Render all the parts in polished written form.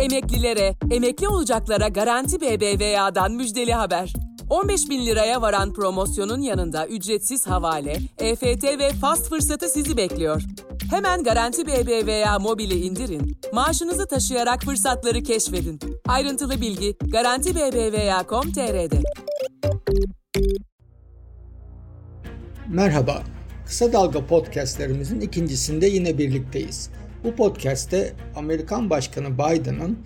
Emeklilere, emekli olacaklara Garanti BBVA'dan müjdeli haber. 15 bin liraya varan promosyonun yanında ücretsiz havale, EFT ve fast fırsatı sizi bekliyor. Hemen Garanti BBVA mobili indirin, maaşınızı taşıyarak fırsatları keşfedin. Ayrıntılı bilgi garantibbva.com.tr'de. Merhaba, Kısa Dalga podcastlerimizin ikincisinde yine birlikteyiz. Bu podcastte Amerikan Başkanı Biden'ın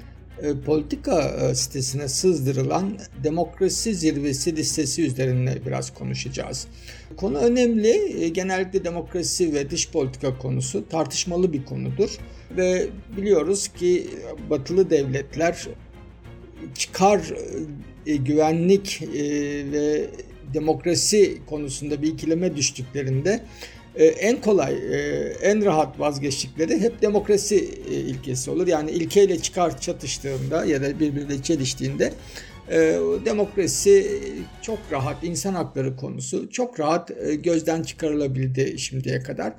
politika sitesine sızdırılan Demokrasi Zirvesi listesi üzerine biraz konuşacağız. Konu önemli. Genellikle demokrasi ve dış politika konusu tartışmalı bir konudur. Ve biliyoruz ki batılı devletler çıkar, güvenlik ve demokrasi konusunda bir ikileme düştüklerinde en kolay, en rahat vazgeçtikleri hep demokrasi ilkesi olur. Yani ilkeyle çıkar çatıştığında ya da birbiriyle çeliştiğinde demokrasi çok rahat, insan hakları konusu çok rahat gözden çıkarılabildi şimdiye kadar.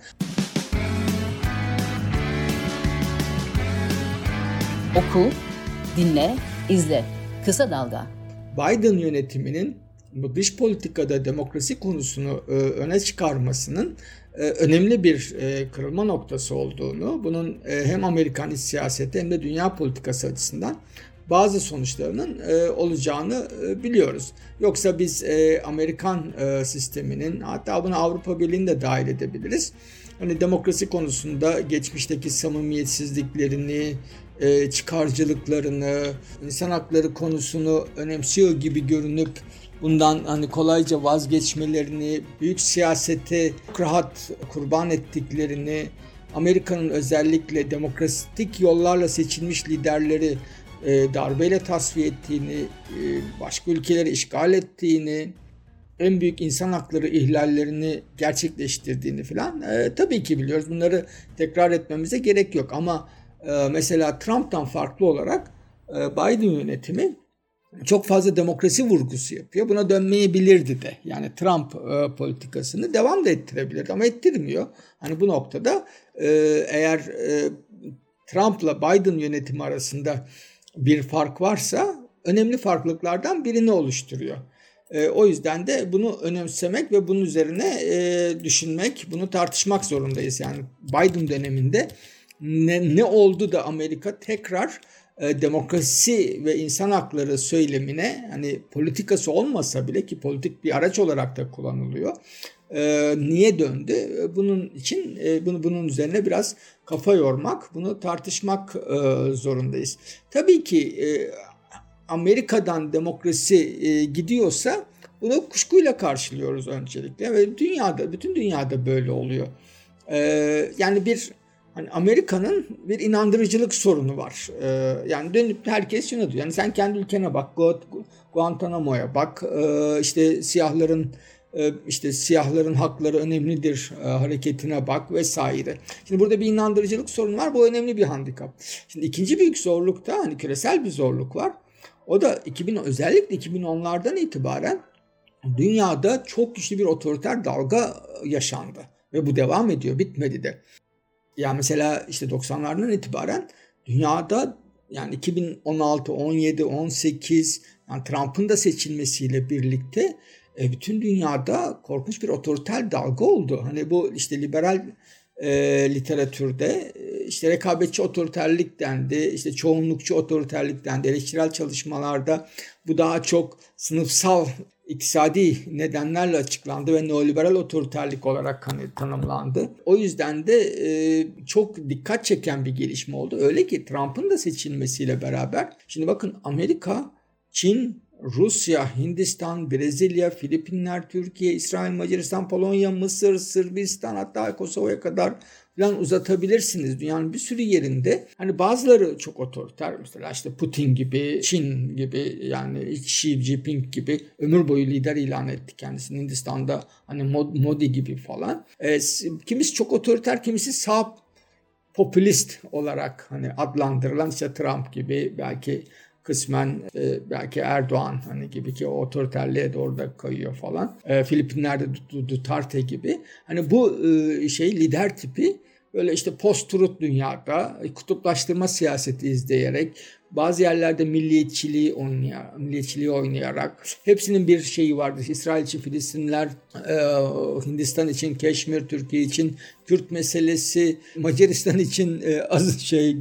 Oku, dinle, izle. Kısa Dalga. Biden yönetiminin bu dış politikada demokrasi konusunu öne çıkarmasının önemli bir kırılma noktası olduğunu, bunun hem Amerikan iç siyaseti hem de dünya politikası açısından bazı sonuçlarının olacağını biliyoruz. Yoksa biz Amerikan sisteminin, hatta bunu Avrupa Birliği'ni de dahil edebiliriz. Hani demokrasi konusunda geçmişteki samimiyetsizliklerini, çıkarcılıklarını, insan hakları konusunu önemsiyor gibi görünüp bundan hani kolayca vazgeçmelerini, büyük siyaseti çok rahat kurban ettiklerini, Amerika'nın özellikle demokratik yollarla seçilmiş liderleri darbeyle tasfiye ettiğini, başka ülkeleri işgal ettiğini, en büyük insan hakları ihlallerini gerçekleştirdiğini falan tabii ki biliyoruz. Bunları tekrar etmemize gerek yok ama mesela Trump'tan farklı olarak Biden yönetimi çok fazla demokrasi vurgusu yapıyor. Buna dönmeyebilirdi de. Yani Trump politikasını devam da ettirebilirdi ama ettirmiyor. Hani bu noktada eğer Trump'la Biden yönetimi arasında bir fark varsa önemli farklılıklardan birini oluşturuyor. O yüzden de bunu önemsemek ve bunun üzerine düşünmek, bunu tartışmak zorundayız. Yani Biden döneminde ne oldu da Amerika tekrar demokrasi ve insan hakları söylemine, hani politikası olmasa bile ki politik bir araç olarak da kullanılıyor, niye döndü? Bunun için bunun üzerine biraz kafa yormak, bunu tartışmak zorundayız. Tabii ki Amerika'dan demokrasi gidiyorsa bunu kuşkuyla karşılıyoruz öncelikle ve dünyada, bütün dünyada böyle oluyor. Yani Hani Amerika'nın bir inandırıcılık sorunu var. Yani dönüp herkes şunu diyor. Yani sen kendi ülkene bak, Guantanamo'ya bak, işte siyahların hakları önemlidir hareketine bak vesaire. Şimdi burada bir inandırıcılık sorunu var. Bu önemli bir handikap. Şimdi ikinci büyük zorluk da hani küresel bir zorluk var. O da özellikle 2010'lardan itibaren dünyada çok güçlü bir otoriter dalga yaşandı ve bu devam ediyor, bitmedi de. Ya mesela işte 90'lardan itibaren dünyada yani 2016, 17, 18 yani Trump'ın da seçilmesiyle birlikte bütün dünyada korkunç bir otoriter dalga oldu. Hani bu işte liberal literatürde işte rekabetçi otoriterlik dendi, işte çoğunlukçu otoriterlik dendi. Eleştirel çalışmalarda bu daha çok sınıfsal iktisadi nedenlerle açıklandı ve neoliberal otoriterlik olarak tanımlandı. O yüzden de çok dikkat çeken bir gelişme oldu. Öyle ki Trump'ın da seçilmesiyle beraber şimdi bakın Amerika, Çin, Rusya, Hindistan, Brezilya, Filipinler, Türkiye, İsrail, Macaristan, Polonya, Mısır, Sırbistan, hatta Kosova'ya kadar falan uzatabilirsiniz. Dünyanın bir sürü yerinde hani bazıları çok otoriter, mesela işte Putin gibi, Çin gibi, yani Xi Jinping gibi ömür boyu lider ilan etti kendisini. Hindistan'da hani Modi gibi falan. Kimisi çok otoriter, kimisi sağ popülist olarak hani adlandırılan işte Trump gibi, belki kısmen belki Erdoğan hani gibi ki o otoriterliğe doğru da kayıyor falan. Filipinler'de Duterte gibi. Hani bu lider tipi böyle işte post-truth dünyada kutuplaştırma siyaseti izleyerek, bazı yerlerde milliyetçiliği oynayarak, hepsinin bir şeyi vardır. İsrail için Filistinler, Hindistan için Keşmir, Türkiye için Kürt meselesi, Macaristan için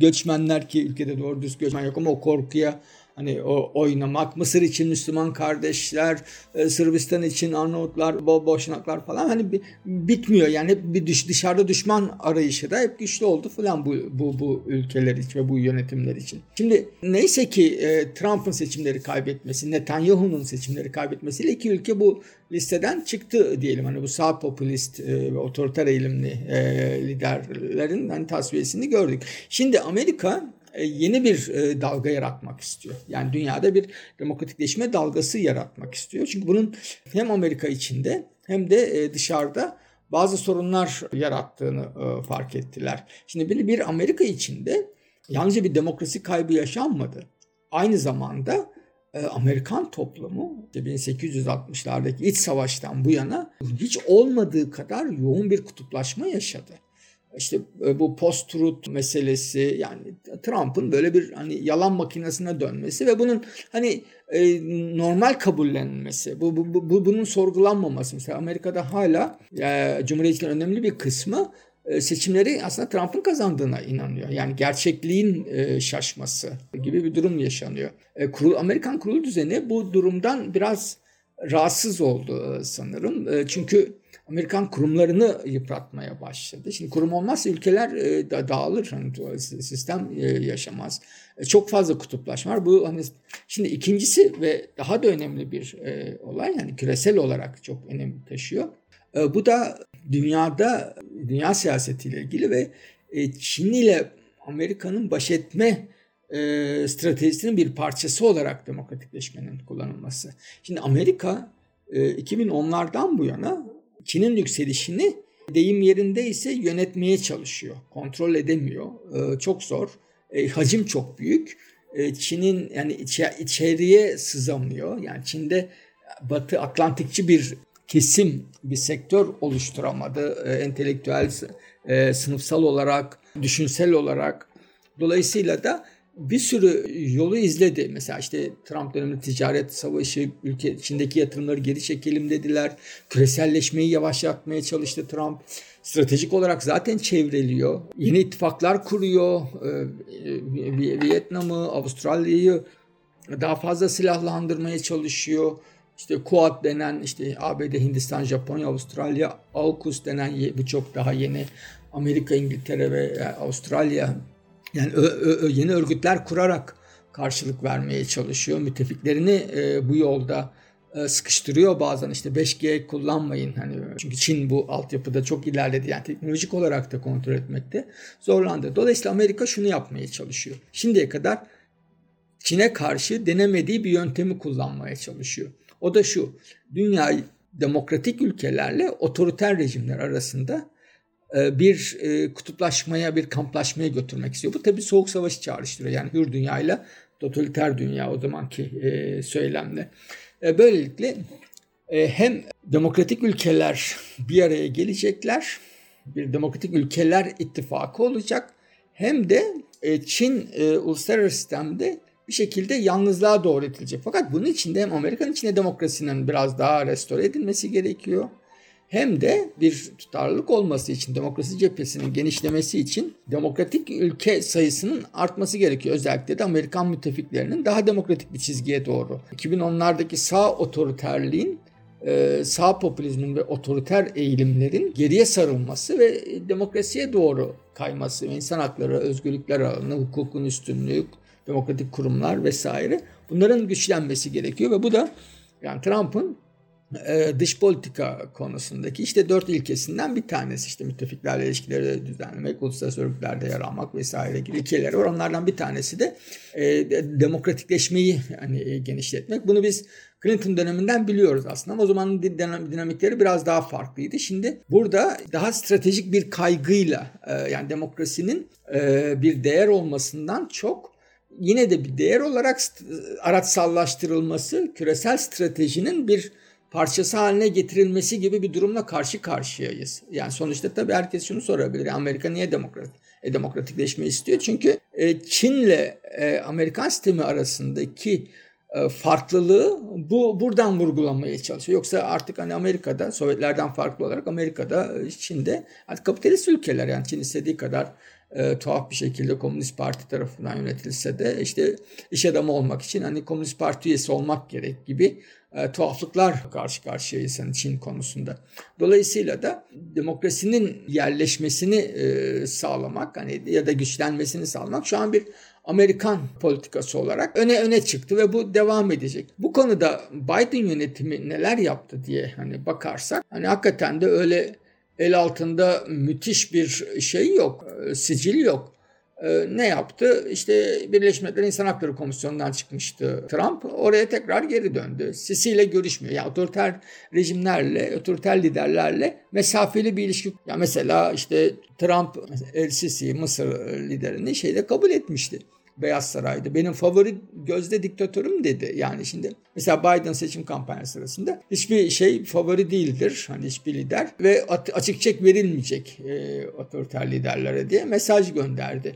göçmenler, ki ülkede doğru düz göçmen yok ama o korkuya oynamak, Mısır için Müslüman kardeşler, Sırbistan için Arnavutlar, Boşnaklar falan, bitmiyor yani. Hep bir dışarıda düşman arayışı da hep güçlü oldu falan bu ülkeler için ve bu yönetimler için. Şimdi neyse ki Trump'ın seçimleri kaybetmesi, Netanyahu'nun seçimleri kaybetmesiyle iki ülke bu listeden çıktı diyelim. Bu sağ popülist ve otoriter eğilimli liderlerin tasfiyesini gördük. Şimdi Amerika yeni bir dalga yaratmak istiyor. Yani dünyada bir demokratikleşme dalgası yaratmak istiyor. Çünkü bunun hem Amerika içinde hem de dışarıda bazı sorunlar yarattığını fark ettiler. Şimdi bir Amerika içinde yalnızca bir demokrasi kaybı yaşanmadı. Aynı zamanda Amerikan toplumu 1860'lardaki iç savaştan bu yana hiç olmadığı kadar yoğun bir kutuplaşma yaşadı. İşte bu post-truth meselesi, yani Trump'ın böyle bir yalan makinesine dönmesi ve bunun normal kabullenmesi, bunun sorgulanmaması. Mesela Amerika'da hala Cumhuriyetçilerin önemli bir kısmı seçimleri aslında Trump'ın kazandığına inanıyor. Yani gerçekliğin şaşması gibi bir durum yaşanıyor. Amerikan kurulu düzeni bu durumdan biraz rahatsız oldu sanırım. Çünkü Amerikan kurumlarını yıpratmaya başladı. Şimdi kurum olmazsa ülkeler dağılır, sistem yaşamaz. Çok fazla kutuplaşma var. Bu şimdi ikincisi ve daha da önemli bir olay, yani küresel olarak çok önemli taşıyor. Bu da dünya siyasetiyle ilgili ve Çin ile Amerika'nın baş etme stratejisinin bir parçası olarak demokratikleşmenin kullanılması. Şimdi Amerika 2010'lardan bu yana Çin'in yükselişini deyim yerindeyse yönetmeye çalışıyor. Kontrol edemiyor. Çok zor. Hacim çok büyük. Çin'in içeriye sızamıyor. Yani Çin'de Batı Atlantikçi bir kesim, bir sektör oluşturamadı. Entelektüel, sınıfsal olarak, düşünsel olarak. Dolayısıyla da bir sürü yolu izledi. Mesela işte Trump döneminde ticaret savaşı, ülke içindeki yatırımları geri çekelim dediler. Küreselleşmeyi yavaşlatmaya çalıştı Trump. Stratejik olarak zaten çevreliyor. Yeni ittifaklar kuruyor. Vietnam'ı, Avustralya'yı daha fazla silahlandırmaya çalışıyor. İşte Quad denen, işte ABD, Hindistan, Japonya, Avustralya, AUKUS denen birçok daha yeni, Amerika, İngiltere ve Avustralya yeni örgütler kurarak karşılık vermeye çalışıyor. Müttefiklerini bu yolda sıkıştırıyor bazen. İşte 5G kullanmayın. Çünkü Çin bu altyapıda çok ilerledi. Yani teknolojik olarak da kontrol etmekte zorlandı. Dolayısıyla Amerika şunu yapmaya çalışıyor. Şimdiye kadar Çin'e karşı denemediği bir yöntemi kullanmaya çalışıyor. O da şu: dünyayı demokratik ülkelerle otoriter rejimler arasında bir kutuplaşmaya, bir kamplaşmaya götürmek istiyor. Bu tabii soğuk savaşı çağrıştırıyor. Yani hür dünyayla totaliter dünya, o zamanki söylemle. Böylelikle hem demokratik ülkeler bir araya gelecekler, bir demokratik ülkeler ittifakı olacak, hem de Çin uluslararası sistemde bir şekilde yalnızlığa doğru itilecek. Fakat bunun için de hem Amerika'nın içinde demokrasinin biraz daha restore edilmesi gerekiyor, hem de bir tutarlılık olması için, demokrasi cephesinin genişlemesi için demokratik ülke sayısının artması gerekiyor. Özellikle de Amerikan müttefiklerinin daha demokratik bir çizgiye doğru. 2010'lardaki sağ otoriterliğin, sağ popülizmin ve otoriter eğilimlerin geriye sarılması ve demokrasiye doğru kayması, insan hakları, özgürlükler alanı, hukukun üstünlüğü, demokratik kurumlar vesaire, bunların güçlenmesi gerekiyor ve bu da Trump'ın dış politika konusundaki 4 ilkesinden bir tanesi. İşte müttefiklerle ilişkileri düzenlemek, uluslararası örgütlerde yer almak vesaire gibi ilkeler var. Onlardan bir tanesi de demokratikleşmeyi genişletmek. Bunu biz Clinton döneminden biliyoruz aslında ama o zamanın dinamikleri biraz daha farklıydı. Şimdi burada daha stratejik bir kaygıyla, yani demokrasinin bir değer olmasından çok yine de bir değer olarak araçsallaştırılması, küresel stratejinin bir parçası haline getirilmesi gibi bir durumla karşı karşıyayız. Yani sonuçta tabii herkes şunu sorabilir. Amerika niye demokratikleşmeyi istiyor? Çünkü Çin'le Amerikan sistemi arasındaki farklılığı buradan vurgulamaya çalışıyor. Yoksa artık hani Amerika'da, Sovyetlerden farklı olarak Amerika'da, Çin'de artık kapitalist ülkeler, yani Çin istediği kadar tuhaf bir şekilde Komünist Parti tarafından yönetilse de işte iş adamı olmak için hani Komünist Parti üyesi olmak gerek gibi tuhaflıklar karşı karşıyayız hani Çin konusunda. Dolayısıyla da demokrasinin yerleşmesini sağlamak, hani ya da güçlenmesini sağlamak şu an bir Amerikan politikası olarak öne çıktı ve bu devam edecek. Bu konuda Biden yönetimi neler yaptı diye hani bakarsak, hani hakikaten de öyle el altında müthiş bir şey yok, sicil yok. Ne yaptı? İşte Birleşmiş Milletler İnsan Hakları Komisyonu'ndan çıkmıştı Trump. Oraya tekrar geri döndü. Sisi ile görüşmüyor. Yani otoriter rejimlerle, otoriter liderlerle mesafeli bir ilişki. Ya mesela işte Trump, El-Sisi, Mısır liderini şeyde kabul etmişti. Beyaz Saray'da. Benim favori gözde diktatörüm dedi. Yani şimdi mesela Biden seçim kampanyası sırasında hiçbir şey favori değildir. Hani hiçbir lider ve açık çek verilmeyecek otoriter liderlere diye mesaj gönderdi.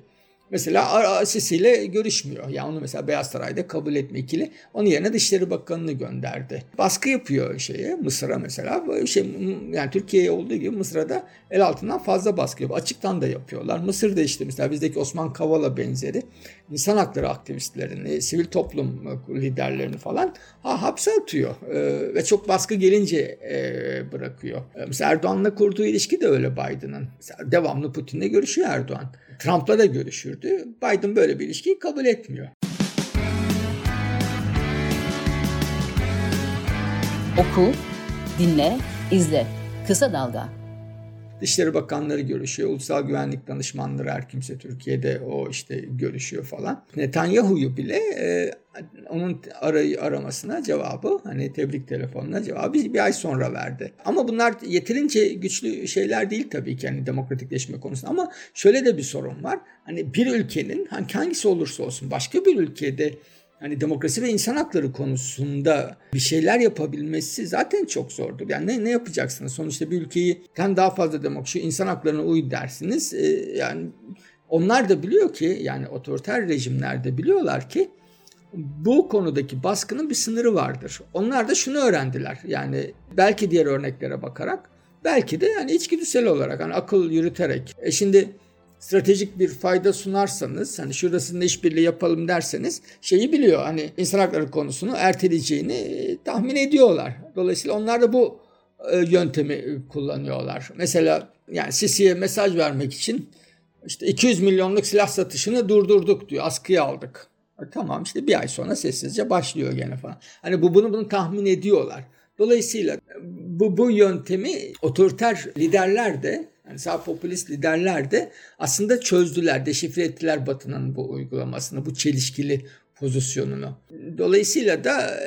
Mesela Assisi ile görüşmüyor. Yani onu mesela Beyaz Saray'da kabul etme ikili. Onun yerine Dışişleri Bakanı'nı gönderdi. Baskı yapıyor Mısır'a mesela. Yani Türkiye'ye olduğu gibi Mısır'a da el altından fazla baskı yapıyor. Açıktan da yapıyorlar. Mısır'da işte mesela bizdeki Osman Kavala benzeri insan hakları aktivistlerini, sivil toplum liderlerini falan hapse atıyor. Ve çok baskı gelince bırakıyor. Mesela Erdoğan'la kurduğu ilişki de öyle Biden'ın. Mesela devamlı Putin'le görüşüyor Erdoğan. Trump'la da görüşürdü. Biden böyle bir ilişkiyi kabul etmiyor. Oku, dinle, izle. Kısa Dalga. Dışişleri Bakanları görüşüyor. Ulusal Güvenlik Danışmanları her kimse Türkiye'de o işte görüşüyor falan. Netanyahu'yu bile onun aramasına cevabı, hani tebrik telefonuna cevabı bir ay sonra verdi. Ama bunlar yeterince güçlü şeyler değil tabii ki hani demokratikleşme konusunda. Ama şöyle de bir sorun var. Hani bir ülkenin hangisi olursa olsun başka bir ülkede hani demokrasi ve insan hakları konusunda bir şeyler yapabilmesi zaten çok zordur. Yani ne yapacaksınız? Sonuçta bir ülkeyi daha fazla şu insan haklarına uy dersiniz. Yani onlar da biliyor ki, yani otoriter rejimlerde biliyorlar ki bu konudaki baskının bir sınırı vardır. Onlar da şunu öğrendiler. Yani belki diğer örneklere bakarak, belki de yani içgüdüsel olarak, hani akıl yürüterek. Şimdi stratejik bir fayda sunarsanız, hani şurasında işbirliği yapalım derseniz biliyor, hani insan hakları konusunu erteleyeceğini tahmin ediyorlar. Dolayısıyla onlar da bu yöntemi kullanıyorlar. Mesela yani Sisi'ye mesaj vermek için işte 200 milyonluk silah satışını durdurduk diyor, askıya aldık. Tamam, işte bir ay sonra sessizce başlıyor gene falan. Hani bunu tahmin ediyorlar. Dolayısıyla bu yöntemi otoriter liderler de, yani sağ popülist liderler de aslında çözdüler, deşifre ettiler Batı'nın bu uygulamasını, bu çelişkili pozisyonunu. Dolayısıyla da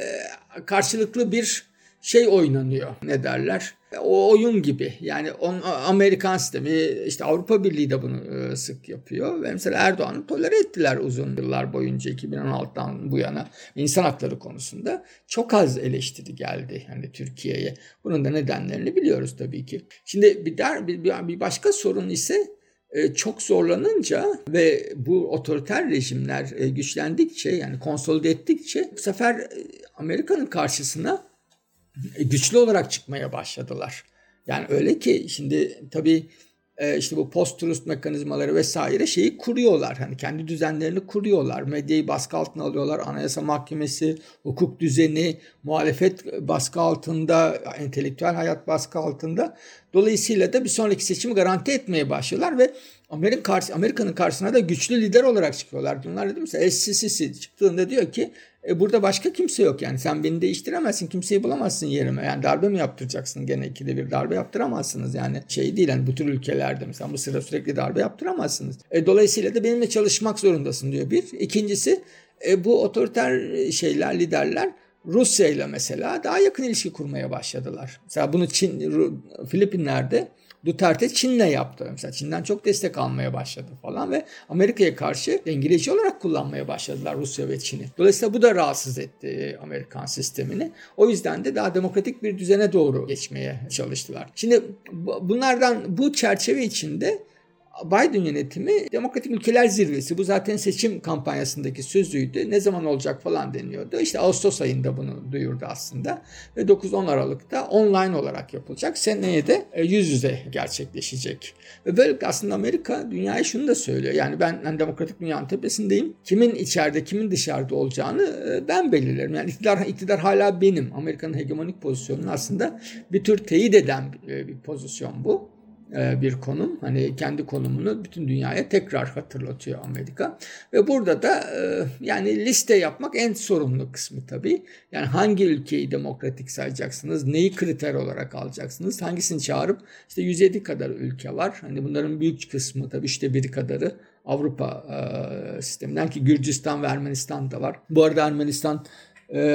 karşılıklı bir oynanıyor. Ne derler? O oyun gibi. Yani Amerikan sistemi, işte Avrupa Birliği de bunu sık yapıyor. Ve mesela Erdoğan'ı tolere ettiler uzun yıllar boyunca, 2016'dan bu yana insan hakları konusunda çok az eleştiri geldi hani Türkiye'ye. Bunun da nedenlerini biliyoruz tabii ki. Şimdi bir başka sorun ise çok zorlanınca ve bu otoriter rejimler güçlendikçe, yani konsolide ettikçe bu sefer Amerika'nın karşısına güçlü olarak çıkmaya başladılar. Yani öyle ki şimdi tabii işte bu post-truth mekanizmaları vesaire kuruyorlar. Hani kendi düzenlerini kuruyorlar. Medyayı baskı altına alıyorlar. Anayasa Mahkemesi, hukuk düzeni, muhalefet baskı altında, entelektüel hayat baskı altında. Dolayısıyla da bir sonraki seçimi garanti etmeye başlıyorlar ve Amerika'nın karşısına da güçlü lider olarak çıkıyorlar. Bunlar dedim mesela Sisi çıktığında diyor ki burada başka kimse yok, yani sen beni değiştiremezsin, kimseyi bulamazsın yerime. Yani darbe mi yaptıracaksın, gene ikide bir darbe yaptıramazsınız. Yani değil, yani bu tür ülkelerde mesela Mısır'da sürekli darbe yaptıramazsınız. Dolayısıyla da benimle çalışmak zorundasın diyor bir. İkincisi bu otoriter liderler Rusya'yla mesela daha yakın ilişki kurmaya başladılar. Mesela bunu Filipinler'de Duterte Çin'le yaptı. Mesela Çin'den çok destek almaya başladı falan ve Amerika'ya karşı dengeleyici olarak kullanmaya başladılar Rusya ve Çin'i. Dolayısıyla bu da rahatsız etti Amerikan sistemini. O yüzden de daha demokratik bir düzene doğru geçmeye çalıştılar. Şimdi bunlardan bu çerçeve içinde Biden yönetimi Demokratik Ülkeler Zirvesi, bu zaten seçim kampanyasındaki sözüydü. Ne zaman olacak falan deniyordu. İşte Ağustos ayında bunu duyurdu aslında. Ve 9-10 Aralık'ta online olarak yapılacak. Seneye de yüz yüze gerçekleşecek. Ve böylelikle aslında Amerika dünyaya şunu da söylüyor. Yani ben demokratik dünyanın tepesindeyim. Kimin içeride, kimin dışarıda olacağını ben belirlerim. Yani iktidar hala benim. Amerika'nın hegemonik pozisyonunu aslında bir tür teyit eden bir pozisyon bu. Bir konum. Hani kendi konumunu bütün dünyaya tekrar hatırlatıyor Amerika. Ve burada da yani liste yapmak en sorumlu kısmı tabii. Yani hangi ülkeyi demokratik sayacaksınız? Neyi kriter olarak alacaksınız? Hangisini çağırıp işte 107 kadar ülke var. Hani bunların büyük kısmı tabii işte biri kadarı Avrupa sisteminden ki Gürcistan ve Ermenistan da var. Bu arada Ermenistan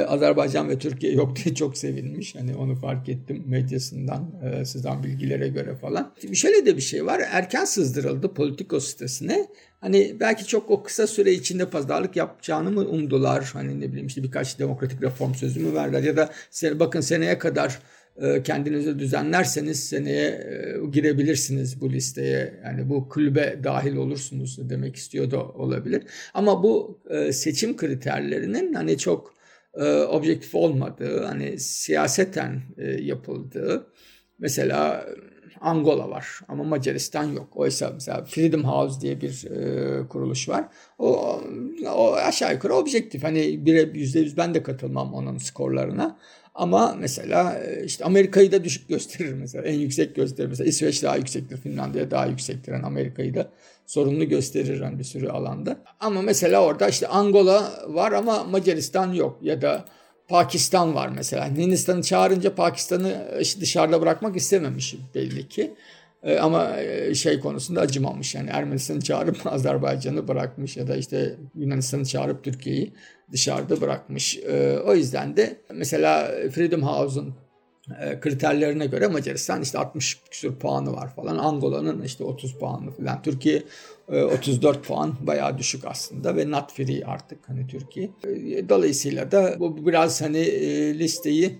Azerbaycan ve Türkiye yok diye çok sevinmiş. Hani onu fark ettim medyasından, sızan bilgilere göre falan. Şimdi şöyle de bir şey var. Erken sızdırıldı Politiko sitesine. Hani belki çok o kısa süre içinde pazarlık yapacağını mı umdular? Hani ne bileyim işte birkaç demokratik reform sözü mü verdiler? Ya da bakın seneye kadar kendinizi düzenlerseniz seneye girebilirsiniz bu listeye. Yani bu kulübe dahil olursunuz demek istiyor da olabilir. Ama bu seçim kriterlerinin hani çok objektif olmadığı, hani siyaseten yapıldığı, mesela Angola var ama Macaristan yok. Oysa mesela Freedom House diye bir kuruluş var. O aşağı yukarı objektif. Hani %100 ben de katılmam onun skorlarına. Ama mesela işte Amerika'yı da düşük gösterir mesela. En yüksek gösterir. Mesela İsveç daha yüksektir, Finlandiya daha yüksektir. Yani Amerika'yı da sorunlu gösterir yani bir sürü alanda. Ama mesela orada işte Angola var ama Macaristan yok. Ya da Pakistan var mesela. Hindistan'ı çağırınca Pakistan'ı dışarıda bırakmak istememiş belli ki. Ama şey konusunda acımamış. Yani Ermenistan'ı çağırıp Azerbaycan'ı bırakmış ya da işte Yunanistan'ı çağırıp Türkiye'yi dışarıda bırakmış. O yüzden de mesela Freedom House'un kriterlerine göre Macaristan işte 60 küsur puanı var falan. Angola'nın işte 30 puanı falan. Türkiye 34 puan, bayağı düşük aslında ve not free artık hani Türkiye. Dolayısıyla da bu biraz hani listeyi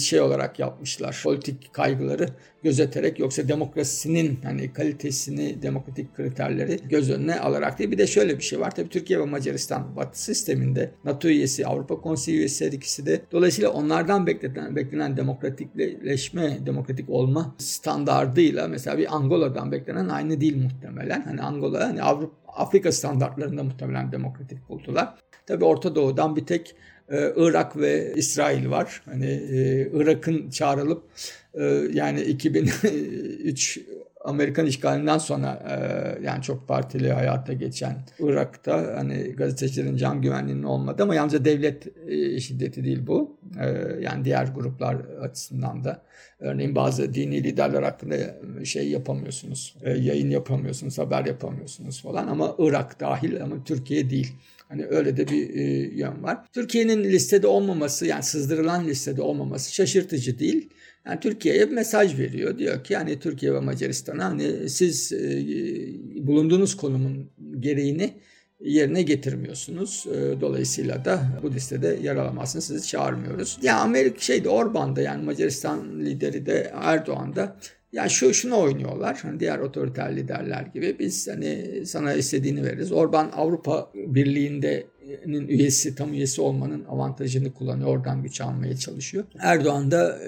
şey olarak yapmışlar. Politik kaygıları gözeterek, yoksa demokrasinin hani kalitesini, demokratik kriterleri göz önüne alarak değil. Bir de şöyle bir şey var. Tabii Türkiye ve Macaristan Batı sisteminde NATO üyesi, Avrupa Konseyi üyesi her ikisi de. Dolayısıyla onlardan beklenen demokratikleşme, demokratik olma standardıyla mesela bir Angola'dan beklenen aynı değil muhtemelen. Hani Angola, hani Afrika standartlarında muhtemelen demokratik buldular. Tabii Orta Doğu'dan bir tek Irak ve İsrail var. Hani Irak'ın çağrılıp yani 2003 Amerikan işgalinden sonra yani çok partili hayata geçen Irak'ta hani gazetecilerin can güvenliğinin olmadı ama yalnızca devlet şiddeti değil bu. Yani diğer gruplar açısından da örneğin bazı dini liderler hakkında şey yapamıyorsunuz, yayın yapamıyorsunuz, haber yapamıyorsunuz falan ama Irak dahil ama Türkiye değil. Hani öyle de bir yön var. Türkiye'nin listede olmaması, yani sızdırılan listede olmaması şaşırtıcı değil. Yani Türkiye'ye bir mesaj veriyor. Diyor ki yani Türkiye ve Macaristan'a hani siz bulunduğunuz konumun gereğini yerine getirmiyorsunuz. Dolayısıyla da bu listede yer alamazsınız. Sizi çağırmıyoruz. Ya Amerika Orban'da yani Macaristan lideri de Erdoğan'da ya şuna oynuyorlar. Hani diğer otoriter liderler gibi biz hani sana istediğini veririz. Orban Avrupa Birliği'nin üyesi, tam üyesi olmanın avantajını kullanıyor. Oradan güç almaya çalışıyor. Erdoğan da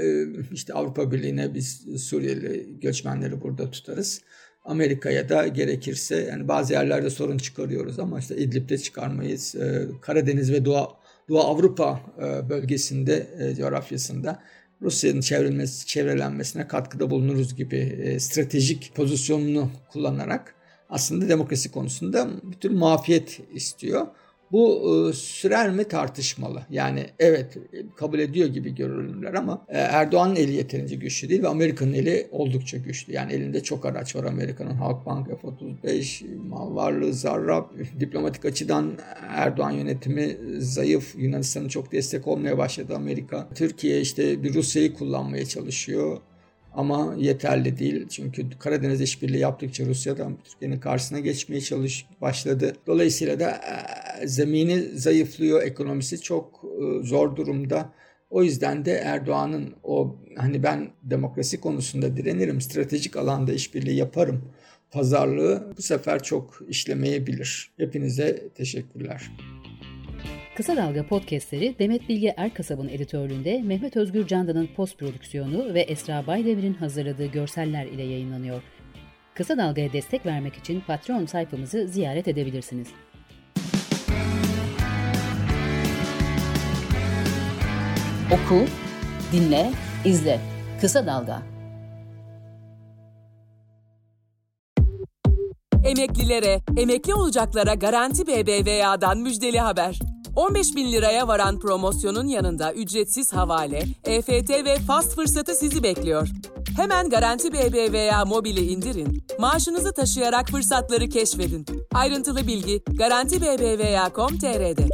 işte Avrupa Birliği'ne biz Suriyeli göçmenleri burada tutarız. Amerika'ya da gerekirse yani bazı yerlerde sorun çıkarıyoruz ama işte İdlib'de çıkarmayız. Karadeniz ve Doğu Avrupa bölgesinde, coğrafyasında Rusya'nın çevrelenmesine katkıda bulunuruz gibi stratejik pozisyonunu kullanarak aslında demokrasi konusunda bir tür muafiyet istiyor. Bu sürer mi tartışmalı. Yani evet kabul ediyor gibi görünürler ama Erdoğan'ın eli yeterince güçlü değil ve Amerika'nın eli oldukça güçlü. Yani elinde çok araç var Amerika'nın. Halkbank, F-35, mal varlığı, zarrab. Diplomatik açıdan Erdoğan yönetimi zayıf. Yunanistan'ın çok destek olmaya başladı Amerika. Türkiye bir Rusya'yı kullanmaya çalışıyor. Ama yeterli değil. Çünkü Karadeniz işbirliği yaptıkça Rusya'dan Türkiye'nin karşısına geçmeye başladı. Dolayısıyla da zemini zayıflıyor, ekonomisi çok zor durumda. O yüzden de Erdoğan'ın o hani ben demokrasi konusunda direnirim, stratejik alanda işbirliği yaparım pazarlığı bu sefer çok işlemeyebilir. Hepinize teşekkürler. Kısa Dalga Podcast'leri Demet Bilge Erkasab'ın editörlüğünde Mehmet Özgür Candan'ın post prodüksiyonu ve Esra Baydemir'in hazırladığı görseller ile yayınlanıyor. Kısa Dalga'ya destek vermek için Patreon sayfamızı ziyaret edebilirsiniz. Oku, dinle, izle. Kısa Dalga. Emeklilere, emekli olacaklara Garanti BBVA'dan müjdeli haber. 15.000 liraya varan promosyonun yanında ücretsiz havale, EFT ve fast fırsatı sizi bekliyor. Hemen Garanti BBVA mobili indirin, maaşınızı taşıyarak fırsatları keşfedin. Ayrıntılı bilgi garantibbva.com.tr'de.